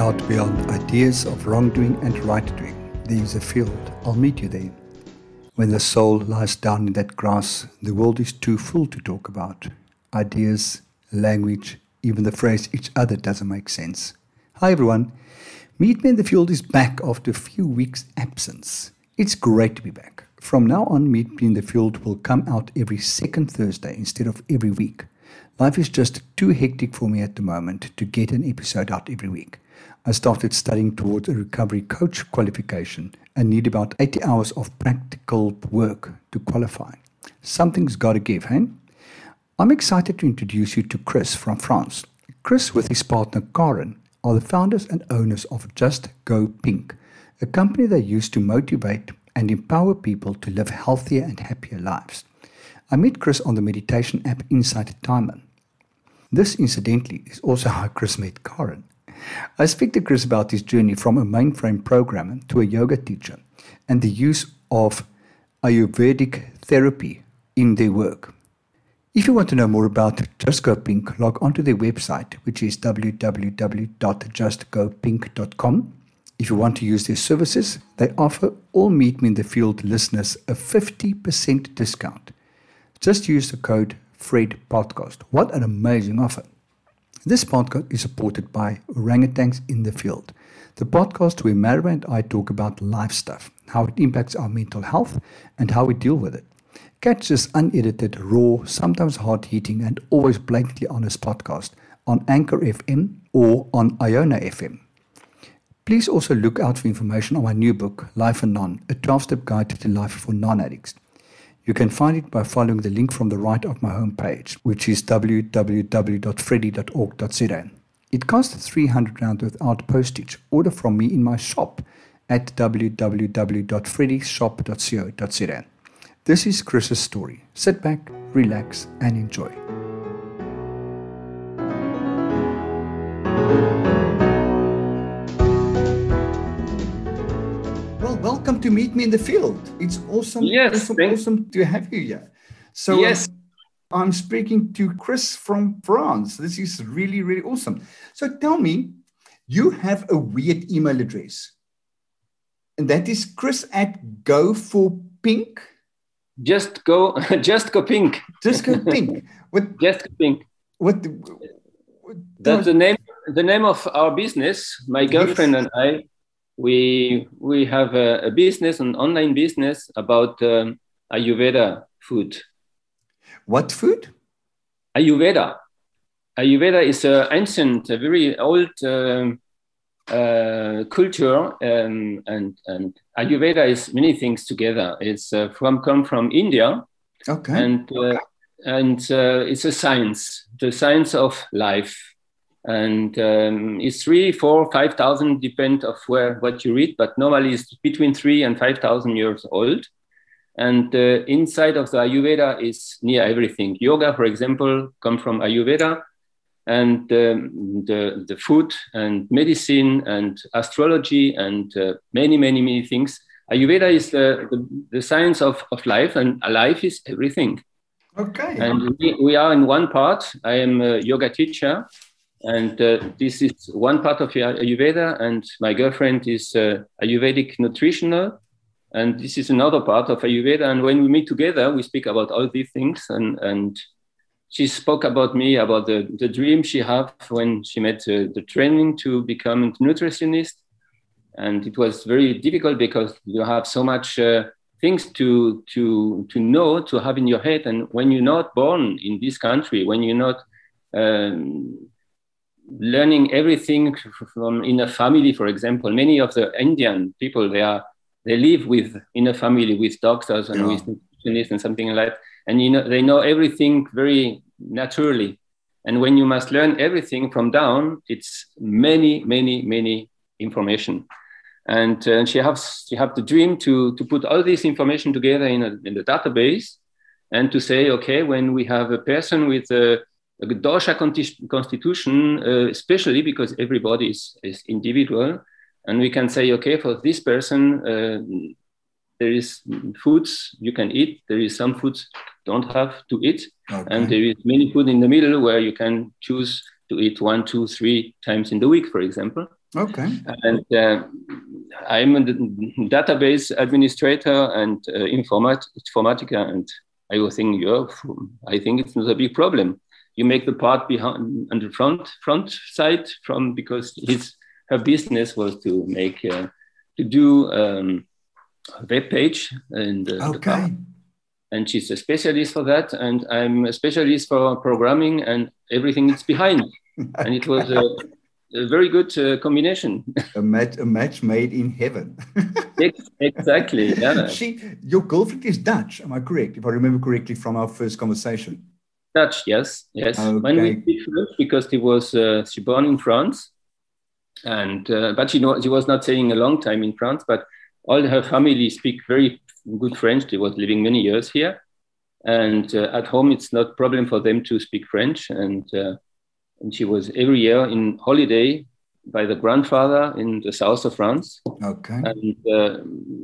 out beyond ideas of wrongdoing and right-doing. There is a field, I'll meet you there. When the soul lies down in that grass, the world is too full to talk about. Ideas, language, even the phrase each other doesn't make sense. Hi everyone, Meet Me in the Field is back after a few weeks' absence. It's great to be back. From now on, Meet Me in the Field will come out every second Thursday instead of every week. Life is just too hectic for me at the moment to get an episode out every week. I started studying towards a recovery coach qualification and need about 80 hours of practical work to qualify. Something's got to give, eh? I'm excited to introduce you to Chris from France. Chris with his partner Karen are the founders and owners of Just Go Pink, a company they use to motivate and empower people to live healthier and happier lives. I met Chris on the meditation app Insight Timer. This, incidentally, is also how Chris met Karen. I speak to Chris about his journey from a mainframe programmer to a yoga teacher and the use of Ayurvedic therapy in their work. If you want to know more about Just Go Pink, log onto their website, which is www.justgopink.com. If you want to use their services, they offer all Meet Me in the Field listeners a 50% discount. Just use the code FREDPODCAST. What an amazing offer. This podcast is supported by Orangutans in the Field, the podcast where Marwa and I talk about life stuff, how it impacts our mental health, and how we deal with it. Catch this unedited, raw, sometimes hard-hitting, and always blatantly honest podcast on Anchor FM or on Iona FM. Please also look out for information on my new book, Life and Non, a 12-step guide to life for non-addicts. You can find it by following the link from the right of my homepage, which is www.freddy.org.za. It costs R300 without postage. Order from me in my shop at www.freddyshop.co.za. This is Chris's story. Sit back, relax, and enjoy. Welcome to Meet Me in the Field. It's awesome, awesome to have you here. So I'm speaking to Chris from France. This is really, really awesome. So tell me, you have a weird email address. And that is Chris at Go for Pink. Just go pink. Just go pink. What, just go pink. What that's the name of our business. My girlfriend and I. We have a business, an online business about Ayurveda food. What food? Ayurveda. Ayurveda is an ancient, a very old culture, and Ayurveda is many things together. It's come from India. Okay. And it's a science, the science of life. And it's 3,000, 4,000, 5,000, depend of what you read, but normally it's between 3,000 and 5,000 years old. And inside of the Ayurveda is near everything. Yoga, for example, come from Ayurveda, and the food and medicine and astrology and many things. Ayurveda is the science of life, and life is everything. Okay. And we are in one part. I am a yoga teacher. And this is one part of Ayurveda, and my girlfriend is Ayurvedic nutritional, and this is another part of Ayurveda. And when we meet together, we speak about all these things. And she spoke about me, about the dream she had when she met the training to become a nutritionist. And it was very difficult because you have so much things to know, to have in your head. And when you're not born in this country, when you're not learning everything from in a family, for example, many of the Indian people they live with in a family with doctors and with nutritionists and something like that, and they know everything very naturally. And when you must learn everything from down, it's many information. And she have the dream to put all this information together in the database, and to say, okay, when we have a person with a dosha constitution, especially because everybody is individual, and we can say, okay, for this person, there is foods you can eat, there is some foods you don't have to eat, and there is many food in the middle where you can choose to eat 1, 2, 3 times in the week, for example. Okay. And I'm a database administrator and informatica, and I was thinking, I think it's not a big problem. You make the part behind and the front side from, because her business was to make to do a web page, and okay. And she's a specialist for that, and I'm a specialist for programming and everything that's behind. And it was a very good combination. A match made in heaven. Exactly. Yeah. Your girlfriend is Dutch, am I correct? If I remember correctly from our first conversation. Dutch, yes. Okay. When we speak French, because she was born in France, and but she was not staying a long time in France, but all her family speak very good French. They was living many years here, and at home it's not problem for them to speak French. And she was every year in holiday by the grandfather in the south of France. Okay. And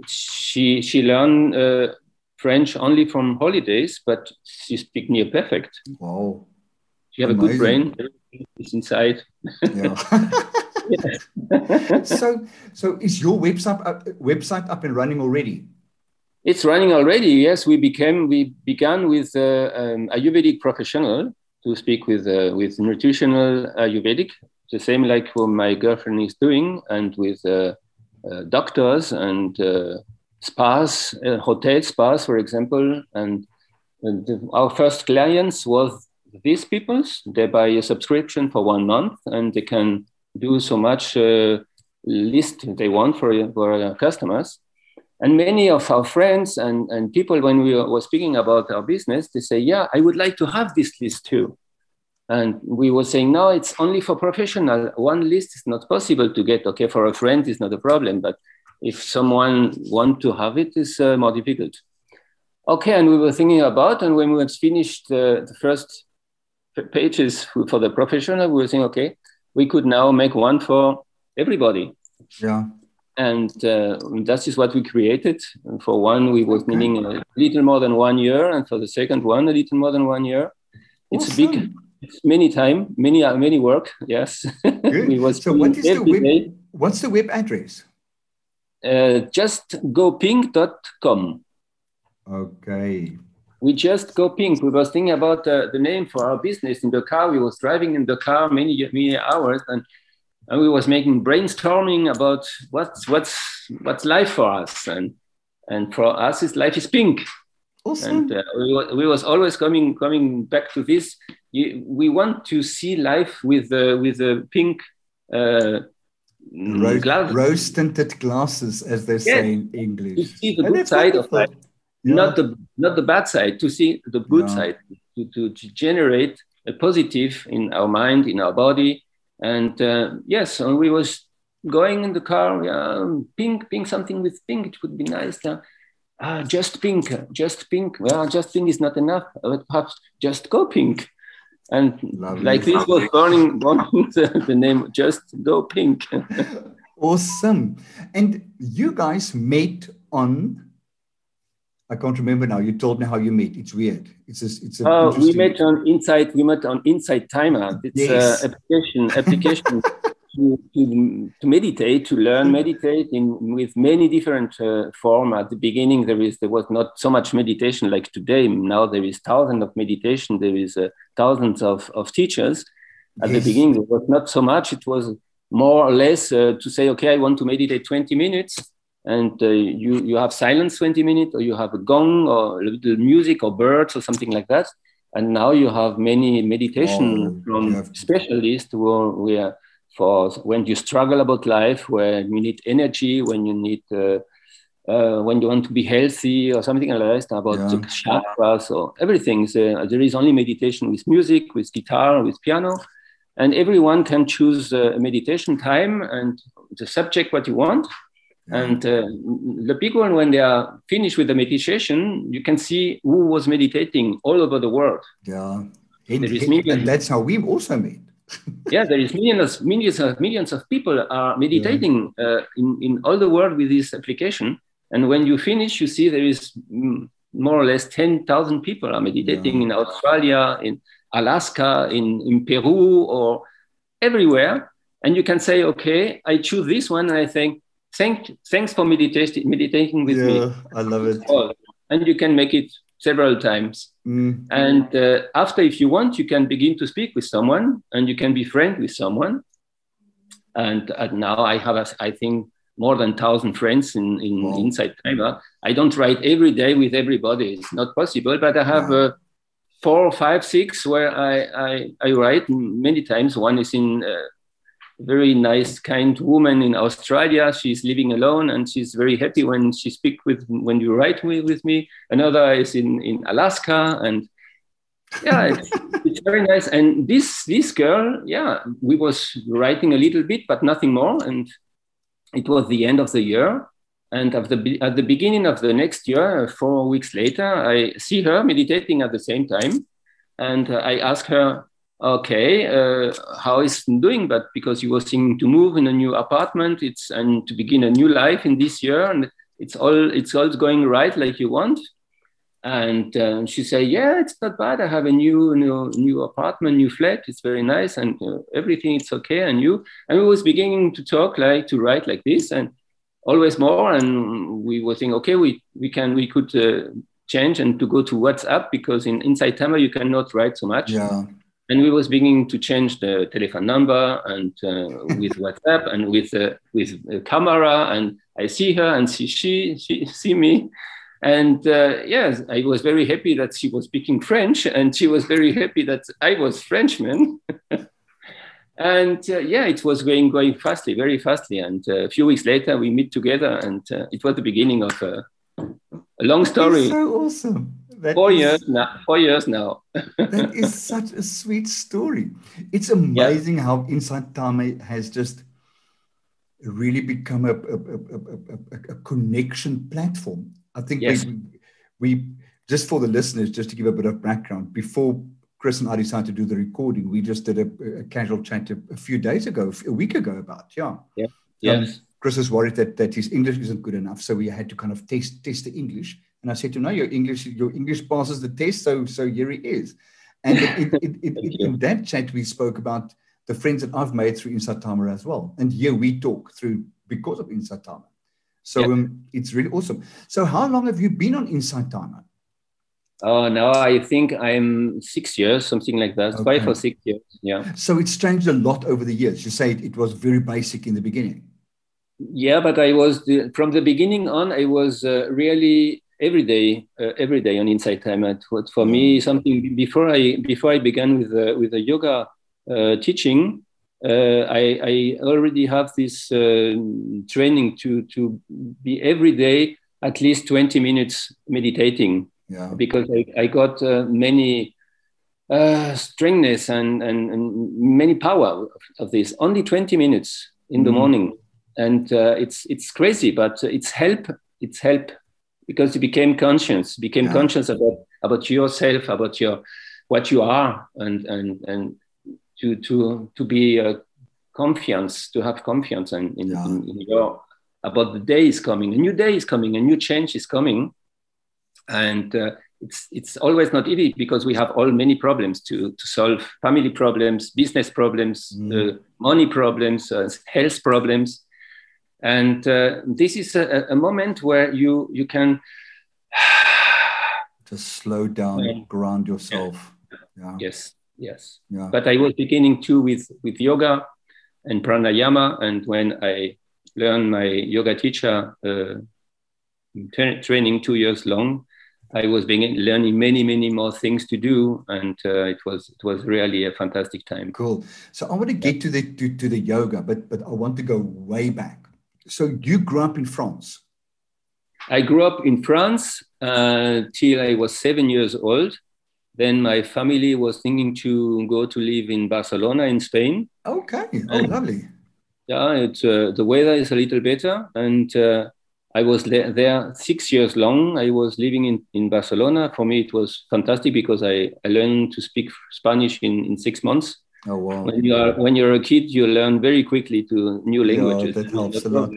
she learned French only from holidays, but she speaks near perfect. Wow! She have a good brain. Everything is inside. Yeah. Yeah. So is your website up and running already? It's running already. Yes, we began with Ayurvedic professional to speak with nutritional Ayurvedic, the same like what my girlfriend is doing, and with doctors and spas, hotel spas, for example. And our first clients was these people. They buy a subscription for 1 month, and they can do so much list they want for customers. And many of our friends and people, when we were speaking about our business, they say, yeah, I would like to have this list too. And we were saying, no, it's only for professional. One list is not possible to get. Okay, for a friend, it's not a problem. But if someone wants to have it, it's more difficult. Okay, and we were thinking about, and when we had finished the first pages for the professional, we were saying, okay, we could now make one for everybody. Yeah. And that is what we created. And for one, we were needing a little more than 1 year, and for the second one, a little more than 1 year. It's big, it's many time, many work. Yes. Good. So what's the web address? Just goping.com. Okay. We just go pink. We were thinking about the name for our business in the car. We was driving in the car many hours, and we was making brainstorming about what's life for us, and for us is life is pink. Awesome. And we was always coming back to this. We want to see life with a pink rose tinted glasses, as they say in English. To see the good side of life. Yeah. Not the bad side, to see the good side, to generate a positive in our mind, in our body. And and we was going in the car, pink, something with pink, it would be nice. Just pink. Well, just pink is not enough, but perhaps just go pink. And lovely. Like this was burning the name, just go pink. Awesome. And you guys met on... I can't remember now. You told me how you meet. It's weird. We met on Insight Timer. It's an application to meditate, to learn, meditate with many different form. At the beginning, there was not so much meditation like today. Now there is thousands of meditation. There is thousands of teachers. At the beginning, there was not so much. It was more or less to say, okay, I want to meditate 20 minutes. And you have silence 20 minutes, or you have a gong, or a little music, or birds, or something like that. And now you have many meditation from specialists where for when you struggle about life, where you need energy, when you need when you want to be healthy, or something like that, about the chakras or everything. So there is only meditation with music, with guitar, with piano, and everyone can choose a meditation time and the subject what you want. And the people, when they are finished with the meditation, you can see who was meditating all over the world. Yeah, and that's how we also meet. Yeah, there is millions of people are meditating in all the world with this application. And when you finish, you see there is more or less 10,000 people are meditating in Australia, in Alaska, in Peru, or everywhere. And you can say, okay, I choose this one, and I think, thanks for meditating with me. Yeah, I love it. And you can make it several times. Mm. And after, if you want, you can begin to speak with someone, and you can be friends with someone. And now I have, I think, more than 1,000 friends inside Taiwan. I don't write every day with everybody. It's not possible, but I have 4, 5, 6 where I write many times. One is in a very nice, kind woman in Australia. She's living alone, and she's very happy when she speaks when you write with me. Another is in Alaska, and yeah, it's very nice. And this girl, yeah, we was writing a little bit, but nothing more. And it was the end of the year, and at the beginning of the next year, 4 weeks later, I see her meditating at the same time, and I ask her, "Okay, how is doing?" But because she was thinking to move in a new apartment, and to begin a new life in this year, and it's all going right like you want. And she said, "Yeah, it's not bad. I have a new apartment, new flat. It's very nice, and everything it's okay." And we was beginning to talk to write like this, and always more. And we were thinking, okay, we could change and to go to WhatsApp, because inside Tama you cannot write so much. Yeah. And we was beginning to change the telephone number and with WhatsApp and with a camera. And I see her, and she see me. And yes, I was very happy that she was speaking French, and she was very happy that I was Frenchman. And it was going fastly, very fastly. And a few weeks later, we meet together, and it was the beginning of a long story. That's so awesome. That 4 years now. That is such a sweet story. It's amazing how Inside Tame has just really become a connection platform. I think we just, for the listeners, just to give a bit of background, before Chris and I decided to do the recording, we just did a casual chat a week ago about, Chris is worried that his English isn't good enough, so we had to kind of test the English. And I said to him, no, your English passes the test, so here he is. And in that chat, we spoke about the friends that I've made through Inside Tame as well. And here we talk because of Inside Tame. So it's really awesome. So how long have you been on Inside Tame? Oh, now I think I'm 6 years, something like that. Okay. 5 or 6 years, yeah. So it's changed a lot over the years. You say it was very basic in the beginning. Yeah, but I was, from the beginning on, I was really every day on Inside Tame. For me, something before I began with the yoga teaching, I already have this training to be every day at least 20 minutes meditating, because I got many strengthness and many power of this. Only 20 minutes in the morning, and it's crazy, but it's help because you became conscious about yourself, about what you are, and to be confiance, to have confiance in your, about the day is coming, a new day is coming, a new change is coming. And it's always not easy, because we have many problems to solve: family problems, business problems, money problems, health problems. And this is a moment where you can just slow down and ground yourself. Yeah. Yes. Yeah. But I was beginning too with yoga and pranayama. And when I learned my yoga teacher training 2 years long, I was learning many, many more things to do. And it was really a fantastic time. Cool. So I want to get to the yoga, but I want to go way back. So you grew up in France. I grew up in France till I was 7 years old. Then my family was thinking to go to live in Barcelona in Spain. Okay, lovely. Yeah, the weather is a little better. And I was there 6 years long. I was living in Barcelona. For me, it was fantastic, because I learned to speak Spanish in 6 months. Oh, wow. When you're a kid, you learn very quickly to new languages. Yeah, that helps a lot.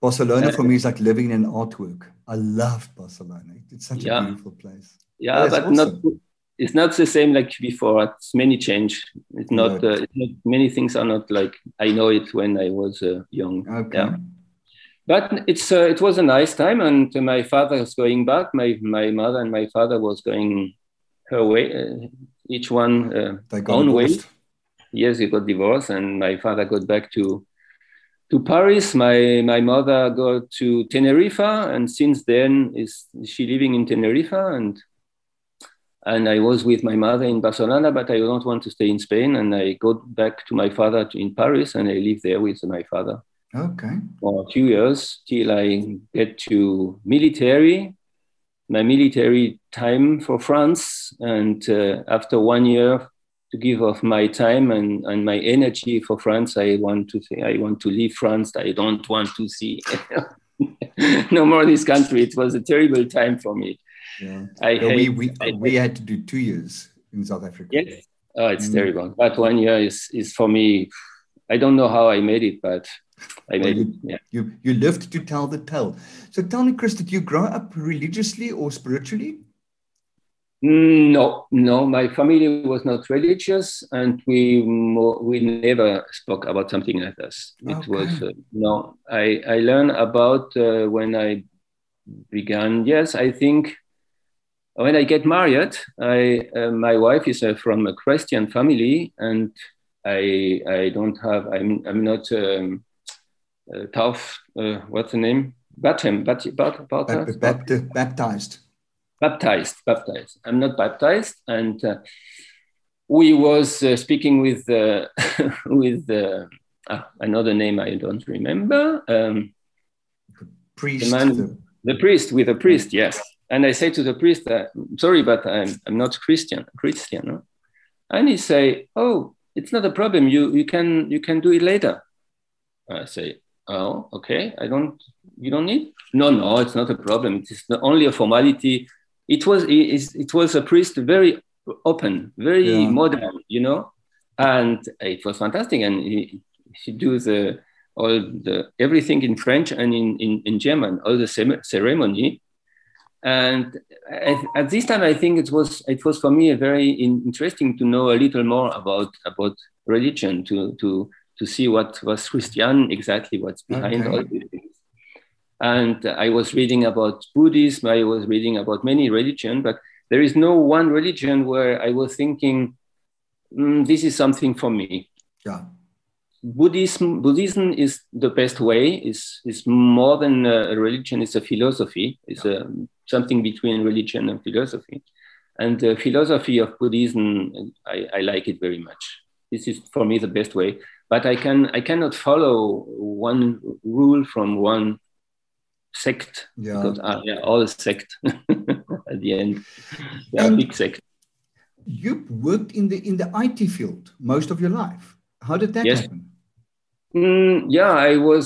Barcelona for me is like living in artwork. I love Barcelona. It's such a beautiful place. Yeah, but awesome. not it's not the same like before. It's many change. It's not, right. Many things are not like I know it when I was young. Okay. Yeah. But it's it was a nice time, and my father was going back. My mother and my father was going her way, each one own way. Yes, he got divorced, and my father got back to Paris. My mother got to Tenerife, and since then is she living in Tenerife, and I was with my mother in Barcelona, but I don't want to stay in Spain, and I got back to my father in Paris, and I lived there with my father. Okay. For a few years till I get to military, my military time for France. And after 1 year to give off my time and my energy for France, I want to leave France. I don't want to see no more this country. It was a terrible time for me. Yeah. We had to do 2 years in South Africa. Yes. Oh, it's terrible. But 1 year is for me, I don't know how I made it, but you lived to tell the tale. So tell me, Chris, did you grow up religiously or spiritually? No. My family was not religious, and we never spoke about something like this. Okay. It was no. I learned about when I began. Yes, I think when I get married, my wife is from a Christian family, and I don't have. I'm not. Tauf, what's the name? Baptized. I'm not baptized, and we was speaking with another name I don't remember. The priest. Yes, and I say to the priest, "Sorry, but I'm not Christian." No? And he say, "Oh, it's not a problem. You can do it later." I say, "Oh, okay. You don't need." No, it's not a problem. It's only a formality. It was a priest, very open, very modern, and it was fantastic. And he does everything in French and in German, all the ceremony. And at this time, I think it was for me a very interesting to know a little more about religion, to see what was Christian, exactly what's behind all these things. And I was reading about Buddhism, I was reading about many religions, but there is no one religion where I was thinking, this is something for me. Yeah. Buddhism is the best way, is more than a religion, it's a philosophy, it's something between religion and philosophy. And the philosophy of Buddhism, I like it very much. This is for me the best way. But I cannot follow one rule from one sect, because they are all a sect at the end. They are a big sect. You've worked in the IT field most of your life. How did that happen? I was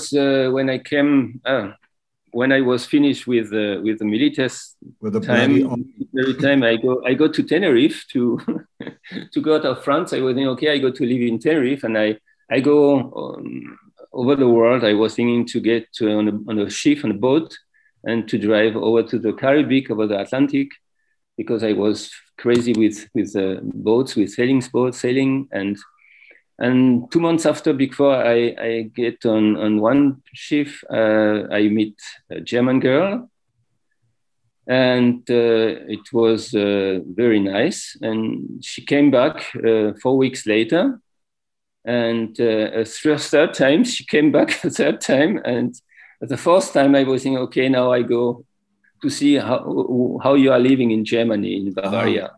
when I was finished with the military time. Every time I go to Tenerife to go out of France. I was thinking, okay, I go to live in Tenerife, and I go over the world. I was thinking to get on a ship, on a boat, and to drive over to the Caribbean, over the Atlantic, because I was crazy with boats, with sailing. And 2 months before I get on one ship, I meet a German girl. And it was very nice. And she came back 4 weeks later. And a third time she came back, and the fourth time I was thinking, okay, now I go to see how you are living in Germany, in Bavaria.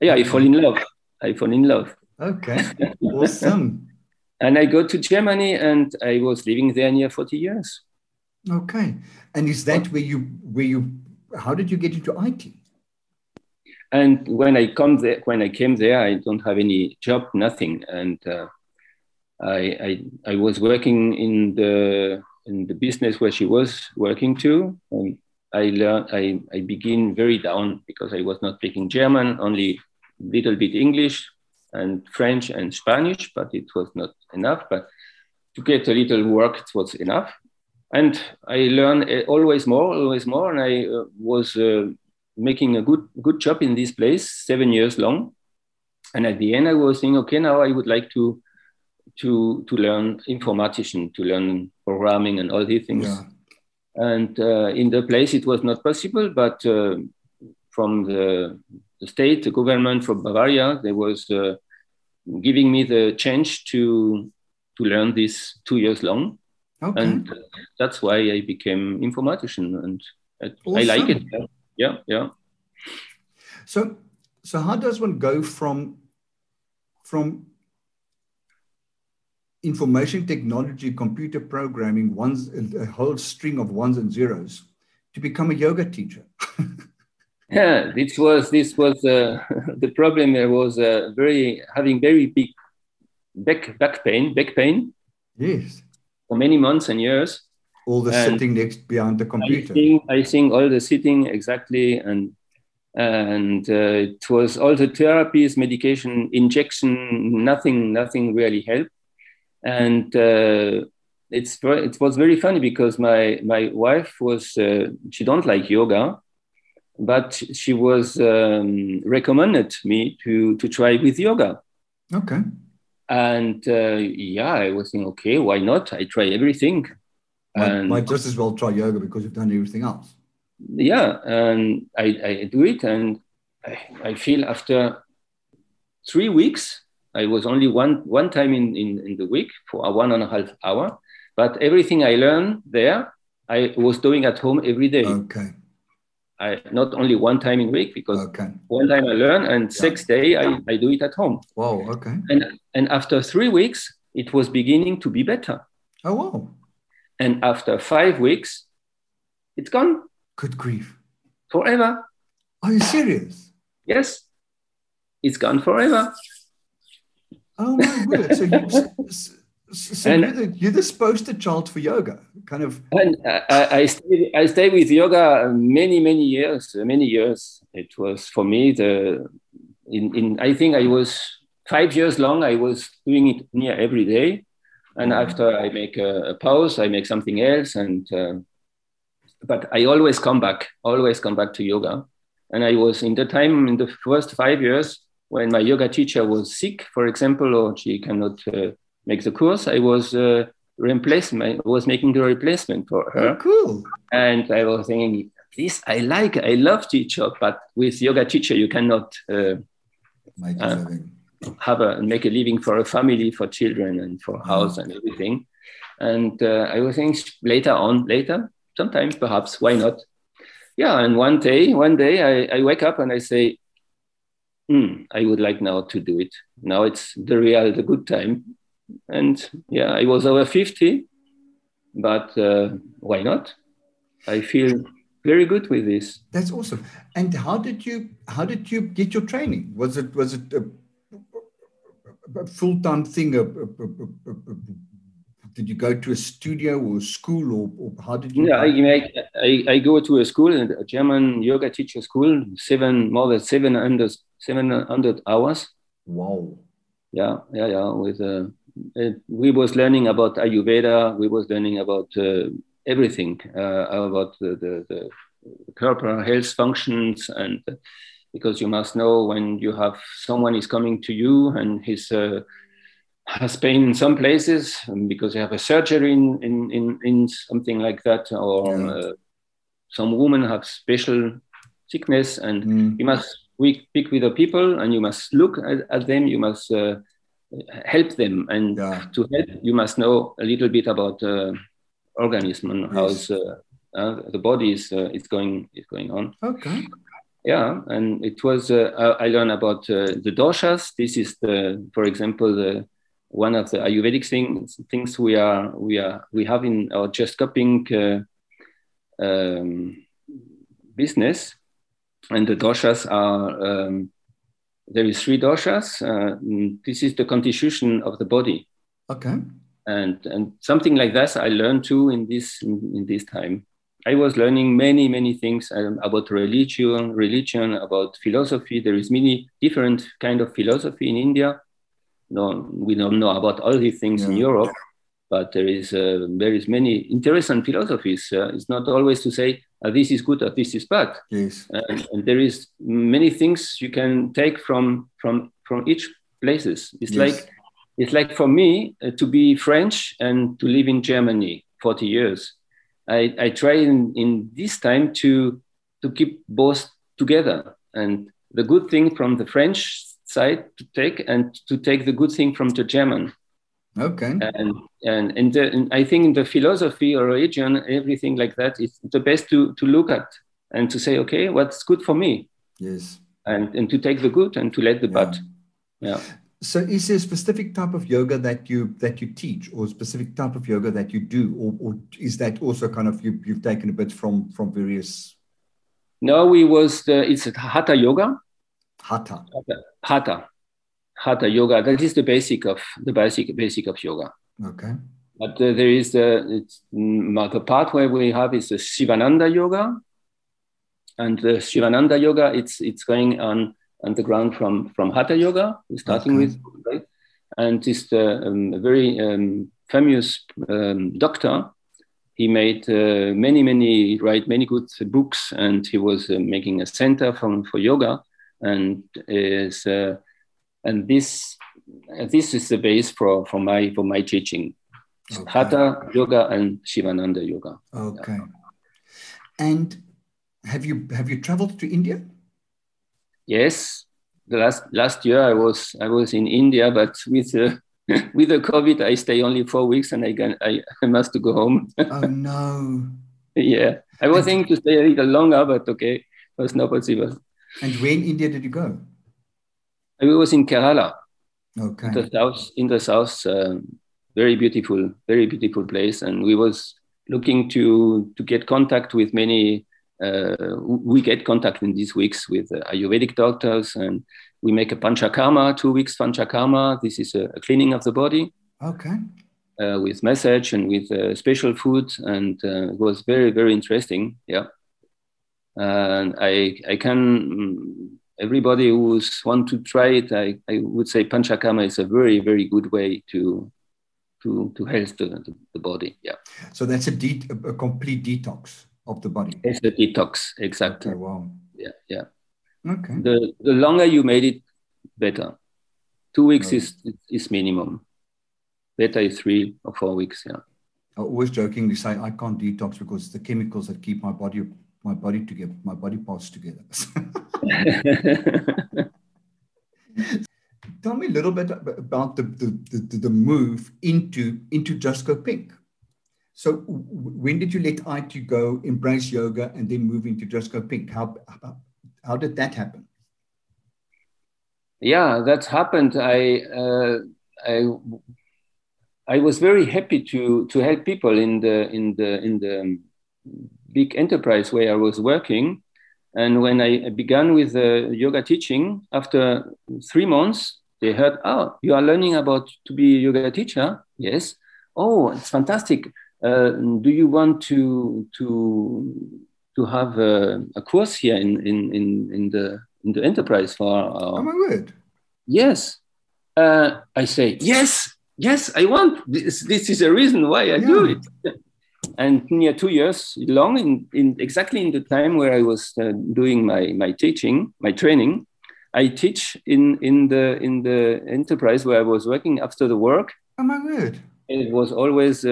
Yeah, I fall in love. Okay, awesome. And I go to Germany, and I was living there near 40 years. Okay, and is that where you? How did you get into IT? And when I came there, I don't have any job, nothing, and I was working in the business where she was working too. I begin very down because I was not speaking German, only little bit English and French and Spanish, but it was not enough. But to get a little work, it was enough. And I learned always more, and I was making a good job in this place, 7 years long. And at the end, I was thinking, okay, now I would like to learn informatician, to learn programming and all these things. Yeah. And in the place, it was not possible, but from the state, the government from Bavaria, they was giving me the chance to learn this 2 years long. Okay. And that's why I became informatician, and awesome. I like it. Yeah, yeah. So how does one go from information technology, computer programming, a whole string of ones and zeros, to become a yoga teacher? Yeah, this was the problem. I was having very big back pain. Yes. For many months and years. All the sitting next behind the computer. I think all the sitting, exactly, and it was all the therapies, medication, injection, nothing really helped. And it was very funny because my wife was she don't like yoga, but she was recommended me to try with yoga. Okay. And yeah, I was thinking, okay, why not? I try everything. Might just as well try yoga because you've done everything else. Yeah, and I do it, and I feel after 3 weeks, I was only one time in the week for a 1.5 hour, but everything I learned there, I was doing at home every day. Okay. Not only one time in week, because one time I learn, and next day I do it at home. Wow, okay. And after 3 weeks, it was beginning to be better. Oh, wow. And after 5 weeks, it's gone. Good grief. Forever. Are you serious? Yes. It's gone forever. Oh, my word. So you're the poster child for yoga, kind of. And I stay with yoga many years. It was for me I think I was 5 years long. I was doing it near every day, and after I make a pause, I make something else. And but I always come back to yoga. And I was in the first 5 years when my yoga teacher was sick, for example, or she cannot. Make the course, I was making the replacement for her. Oh, cool. And I was thinking, this I love teacher, but with yoga teacher you cannot make a living for a family, for children, and for house and everything. And I was thinking later, sometimes perhaps, why not? Yeah, and one day I wake up and I say, I would like now to do it. Now it's the good time. And yeah, I was over 50, but why not? I feel very good with this. That's awesome. And how did you get your training? Was it a full-time thing? Did you go to a studio or school, or how did you? Yeah, I go to a school, a German yoga teacher school, more than 700 hours. Wow. Yeah. With we was learning about Ayurveda. We was learning about everything about the corporal health functions, and because you must know when you have someone is coming to you and he's has pain in some places because they have a surgery in something like that, or some women have special sickness, and you must speak with the people, and you must look at them. You must. Help them, and to help you must know a little bit about organism and how the body is going on. Okay. Yeah, and it was I learned about the doshas. This is for example, one of the Ayurvedic things we have in our just copying business, and the doshas are. There is three doshas. This is the constitution of the body. Okay. And something like that I learned too in this time. I was learning many things about religion, about philosophy. There is many different kind of philosophy in India. No, we don't know about all these things in Europe, but there is many interesting philosophies. It's not always to say this is good or this is bad. Yes. And there is many things you can take from each places. It's yes. It's like for me to be French and to live in Germany 40 years. I try in this time to keep both together, and the good thing from the French side to take, and to take the good thing from the German. Okay. And I think in the philosophy or religion, everything like that, it's the best to look at and to say, okay, what's good for me? Yes. And to take the good and to let the bad. Yeah. So is there a specific type of yoga that you teach, or a specific type of yoga that you do, or is that also kind of you've taken a bit from various? No, it's Hatha yoga. Hatha yoga. That is the basic of yoga. Okay. But there is the part where we have is the Shivananda yoga, and the Shivananda yoga it's going on the ground from Hatha yoga. We're starting okay. with right, and it's the very famous doctor. He made many good books, and he was making a center for yoga, and is. And this is the base for my teaching, okay. Hatha yoga and Shivananda yoga. Okay. Yeah. And have you traveled to India? Yes, the last year I was in India, but with the COVID, I stay only 4 weeks, and I must go home. Oh no! Yeah, I was thinking to stay a little longer, but okay, it was not possible. And where in India did you go? I was in Kerala, okay. in the south, very beautiful place, and we was looking to get contact with many. We get contact in these weeks with Ayurvedic doctors, and we make a Panchakarma, 2 weeks Panchakarma. This is a cleaning of the body, okay, with massage and with special food, and it was very very interesting. Yeah, and I can. Everybody who's want to try it, I would say Panchakarma is a very, very good way to health the body. Yeah. So that's a complete detox of the body. It's a detox, exactly. Okay, wow. Yeah, yeah. Okay. The longer you made it, better. 2 weeks okay. is minimum. Better is 3 or 4 weeks. Yeah. I always jokingly say I can't detox because it's the chemicals that keep my body together, my body parts together. Tell me a little bit about the move into Just Go Pink. So when did you let IT go, embrace yoga, and then move into Just Go Pink? How did that happen? Yeah, that's happened. I was very happy to help people in the big enterprise where I was working. And when I began with yoga teaching, after 3 months, they heard, oh, you are learning about to be a yoga teacher? Yes. Oh, it's fantastic. Do you want to have a course here in the enterprise for our... Oh my word. Yes. I say, yes, I want. This is a reason why I do it. And near 2 years long, exactly in the time where I was doing my training, I teach in the enterprise where I was working after the work. Oh my word! It was always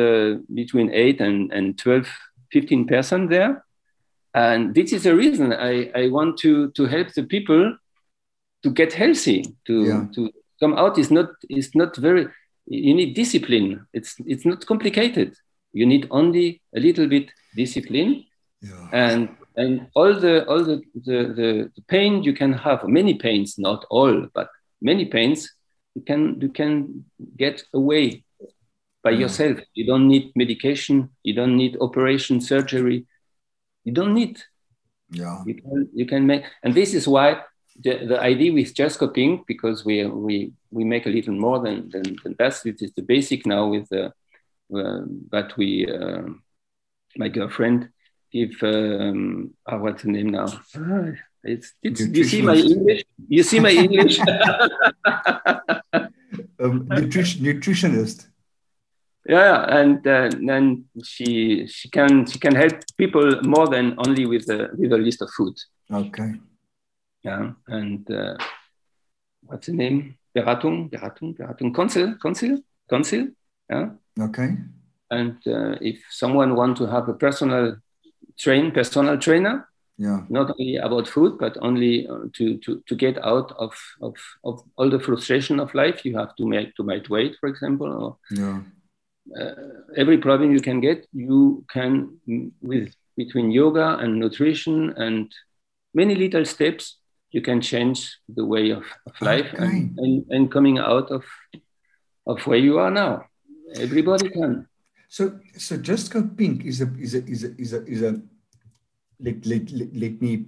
between 8 and 12, 15% there, and this is the reason I want to help the people to get healthy, to come out. It's not very. You need discipline. It's not complicated. You need only a little bit discipline, and all the pain you can have. Many pains, not all, but many pains you can get away by yourself. You don't need medication. You don't need operation, surgery. You don't need. Yeah. You can make, and this is why the idea with Just Go Pink, because we make a little more than that. It is the basic now with the. But my girlfriend, what's the name now? You see my English. Nutritionist. And she can help people more than only with a list of food. Okay. Yeah, and what's the name? Beratung council. Yeah. Okay. And if someone wants to have a personal trainer, yeah, not only about food, but only to get out of all the frustration of life, you have to make weight, for example, or yeah. Every problem you can get, you can between yoga and nutrition and many little steps, you can change the way of life, okay, and coming out of where you are now. Everybody can. So Just Go Pink is a let me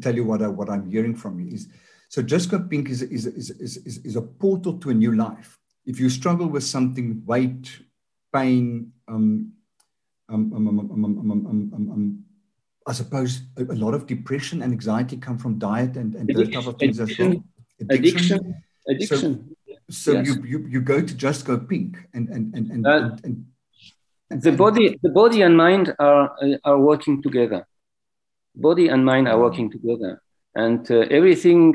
tell you what I'm hearing from you is. So Just Go Pink is a portal to a new life. If you struggle with something, weight, pain, I suppose a lot of depression and anxiety come from diet and those type of things as well. Addiction. So yes, you go to Just Go Pink and the body and mind are working together. Body and mind are working together, and everything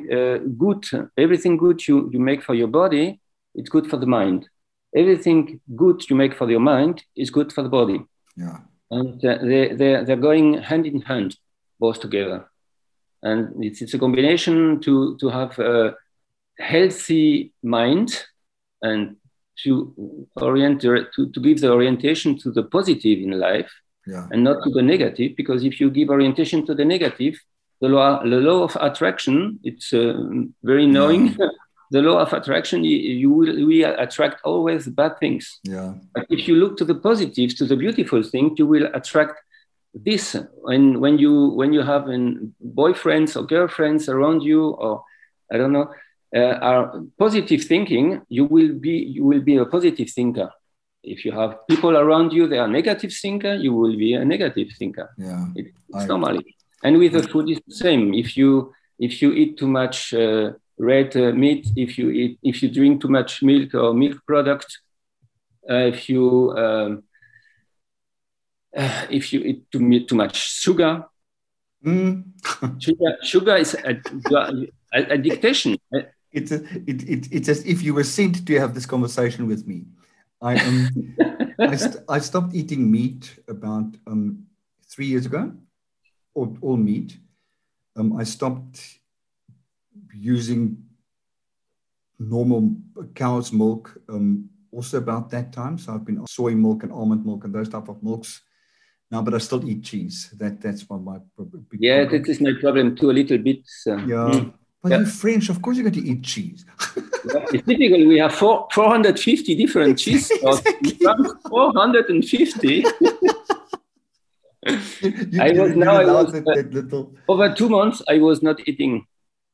good you make for your body, it's good for the mind. Everything good you make for your mind is good for the body. Yeah. And they're going hand in hand, both together. And it's a combination to have a healthy mind and to give the orientation to the positive in life, yeah, and not to the negative, because if you give orientation to the negative, the law of attraction, it's very annoying. Yeah. The law of attraction, we will attract always bad things. Yeah. But if you look to the positives, to the beautiful things, you will attract this. And when you have boyfriends or girlfriends around you, or I don't know, are positive thinking, you will be a positive thinker. If you have people around you that are negative thinker, you will be a negative thinker. Yeah, it's normally. And with the food, it's the same. If you eat too much red meat, if you drink too much milk or milk product, if you eat too much sugar, sugar is addiction. It's as if you were sent to have this conversation with me. I stopped eating meat about 3 years ago, all meat. I stopped using normal cow's milk also about that time. So I've been soy milk and almond milk and those type of milks now, but I still eat cheese. That's my big problem. That is my problem too, a little bit. So. Yeah. Mm. But yeah, you're French, of course you're going to eat cheese. It's typical. We have 450 different cheese. Exactly. 450. Over 2 months, I was not eating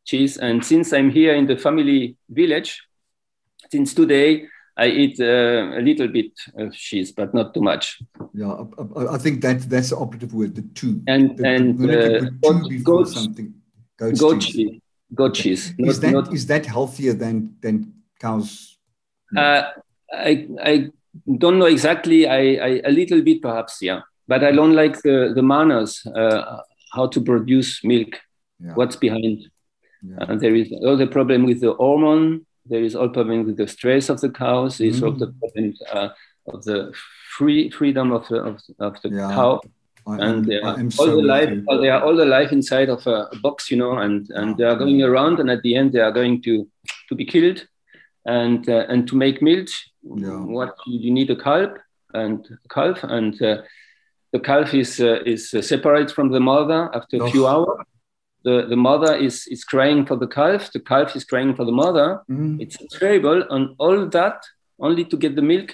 cheese, and since I'm here in the family village, since today I eat a little bit of cheese, but not too much. Yeah, I think that's the operative word, the two. Goat cheese. Is that healthier than cow's? I don't know exactly. I a little bit perhaps, yeah. But I don't like the manners, how to produce milk, yeah, what's behind. Yeah. There is all the problem with the hormone. There is all problem with the stress of the cows. There is all the problem of the freedom of the cow, They are all the life inside of a box, you know, and they are going around, and at the end they are going to be killed, and to make milk. Yeah. What you need a calf, and the calf is separate from the mother after a few hours. The mother is crying for the calf. The calf is crying for the mother. Mm. It's terrible. And all that only to get the milk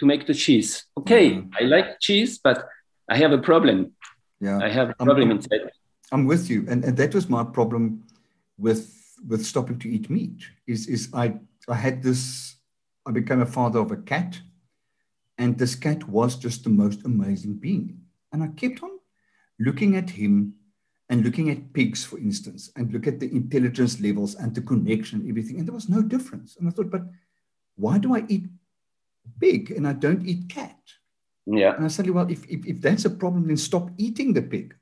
to make the cheese. Okay, I like cheese, but I have a problem. Yeah, I have a problem inside. I'm with you. And that was my problem with stopping to eat meat. I became a father of a cat. And this cat was just the most amazing being. And I kept on looking at him, and looking at pigs, for instance, and look at the intelligence levels and the connection, everything. And there was no difference. And I thought, but why do I eat pig and I don't eat cat. Yeah. And I said, well, if that's a problem, then stop eating the pig.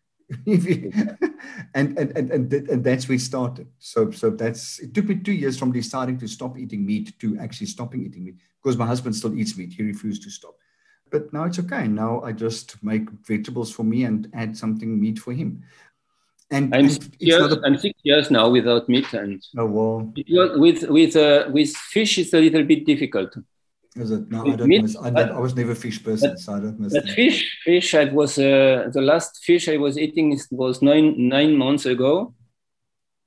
and that's where it started. So that's, it took me 2 years from deciding to stop eating meat to actually stopping eating meat, because my husband still eats meat. He refused to stop. But now it's okay. Now I just make vegetables for me and add something meat for him. And I'm 6 years now without meat. And oh, wow. With fish, it's a little bit difficult. Is it? No, I don't miss. I was never a fish person, so I don't miss that. Fish. I was the last fish I was eating was nine months ago,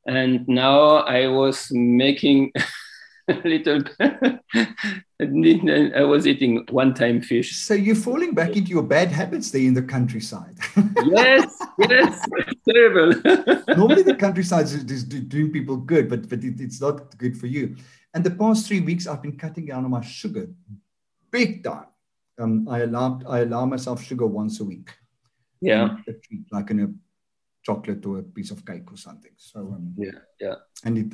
and now I was making a little. I was eating one-time fish. So you're falling back into your bad habits there in the countryside. Yes, it's terrible. Normally the countryside is doing people good, but it's not good for you. And the past 3 weeks, I've been cutting down on my sugar, big time. I allow myself sugar once a week. Yeah, a treat, like in a chocolate or a piece of cake or something. So And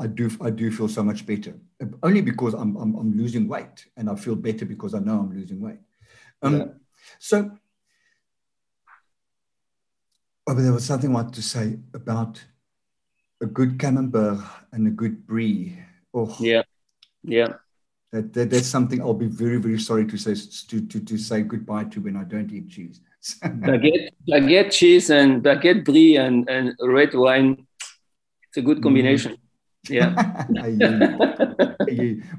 I do feel so much better, only because I'm losing weight, and I feel better because I know I'm losing weight. But there was something I wanted to say about a good camembert and a good brie. Oh, yeah. That's something I'll be very, very sorry to say to say goodbye to when I don't eat cheese. baguette cheese and baguette brie and red wine. It's a good combination. Yeah.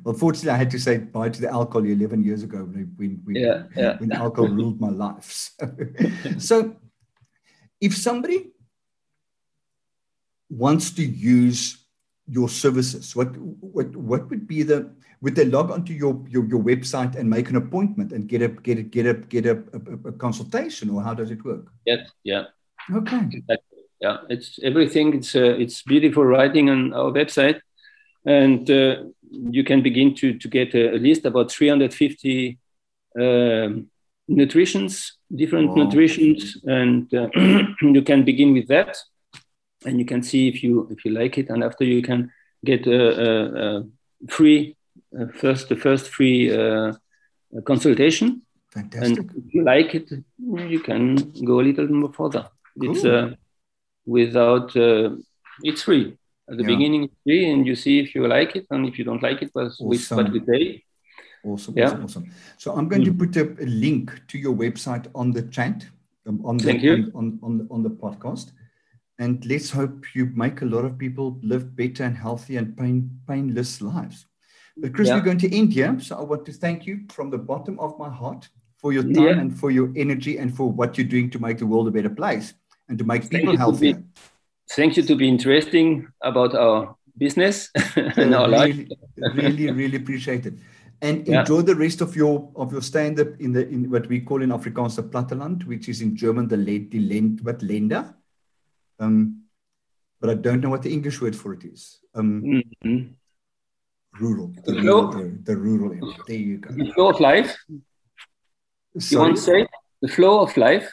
Well, fortunately, I had to say bye to the alcohol 11 years ago when alcohol ruled my life. So if somebody wants to use your services, what would be the, would they log onto your website and make an appointment and get a consultation, or how does it work? Yeah, it's everything. It's beautiful writing on our website, and you can begin to get a list about 350 nutritions, and you can begin with that. And you can see if you like it, and after you can get the first free consultation. Fantastic. And if you like it, you can go a little more further. Cool. It's it's free at the beginning. It's free, and you see if you like it, and if you don't like it, what we pay. Awesome. So I'm going to put a link to your website on the chat, on the podcast. And let's hope you make a lot of people live better and healthy and painless lives. But Chris, we're going to end here. So I want to thank you from the bottom of my heart for your time and for your energy and for what you're doing to make the world a better place and to make people healthier. Thank you to be interesting about our business and our life. Really, really appreciate it. And enjoy the rest of your stay in what we call in Afrikaans the Platteland, which is in German the Länder. But I don't know what the English word for it is. Rural. The rural area. There you go. The flow of life. Sorry? You want to say the flow of life?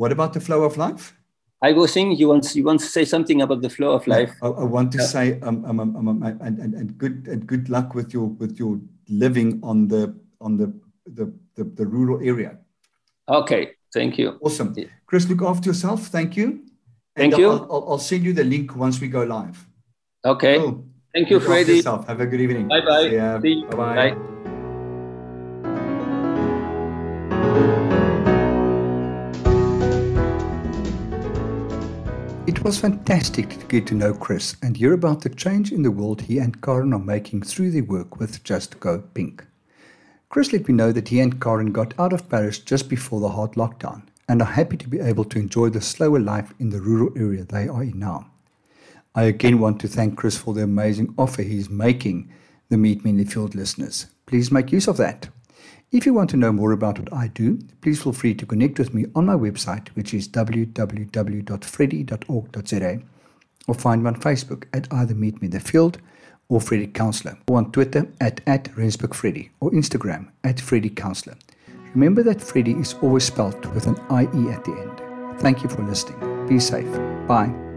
What about the flow of life? I was saying you want to say something about the flow of life. I want to say good luck with your living on the rural area. Okay. Thank you. Awesome. Chris, look after yourself. Thank you. Thank you. I'll send you the link once we go live. Okay. Cool. Thank you, Freddy. Have a good evening. Bye-bye. Yeah. See you. Bye-bye. Bye. It was fantastic to get to know Chris and hear about the change in the world he and Karen are making through their work with Just Go Pink. Chris let me know that he and Karen got out of Paris just before the hard lockdown and are happy to be able to enjoy the slower life in the rural area they are in now. I again want to thank Chris for the amazing offer he is making the Meet Me in the Field listeners. Please make use of that. If you want to know more about what I do, please feel free to connect with me on my website, which is www.freddy.org.za, or find me on Facebook at either Meet Me in the Field or Freddy Counselor, or on Twitter at RensburgFreddy, or Instagram at Freddy Counselor. Remember that Freddy is always spelled with an IE at the end. Thank you for listening. Be safe. Bye.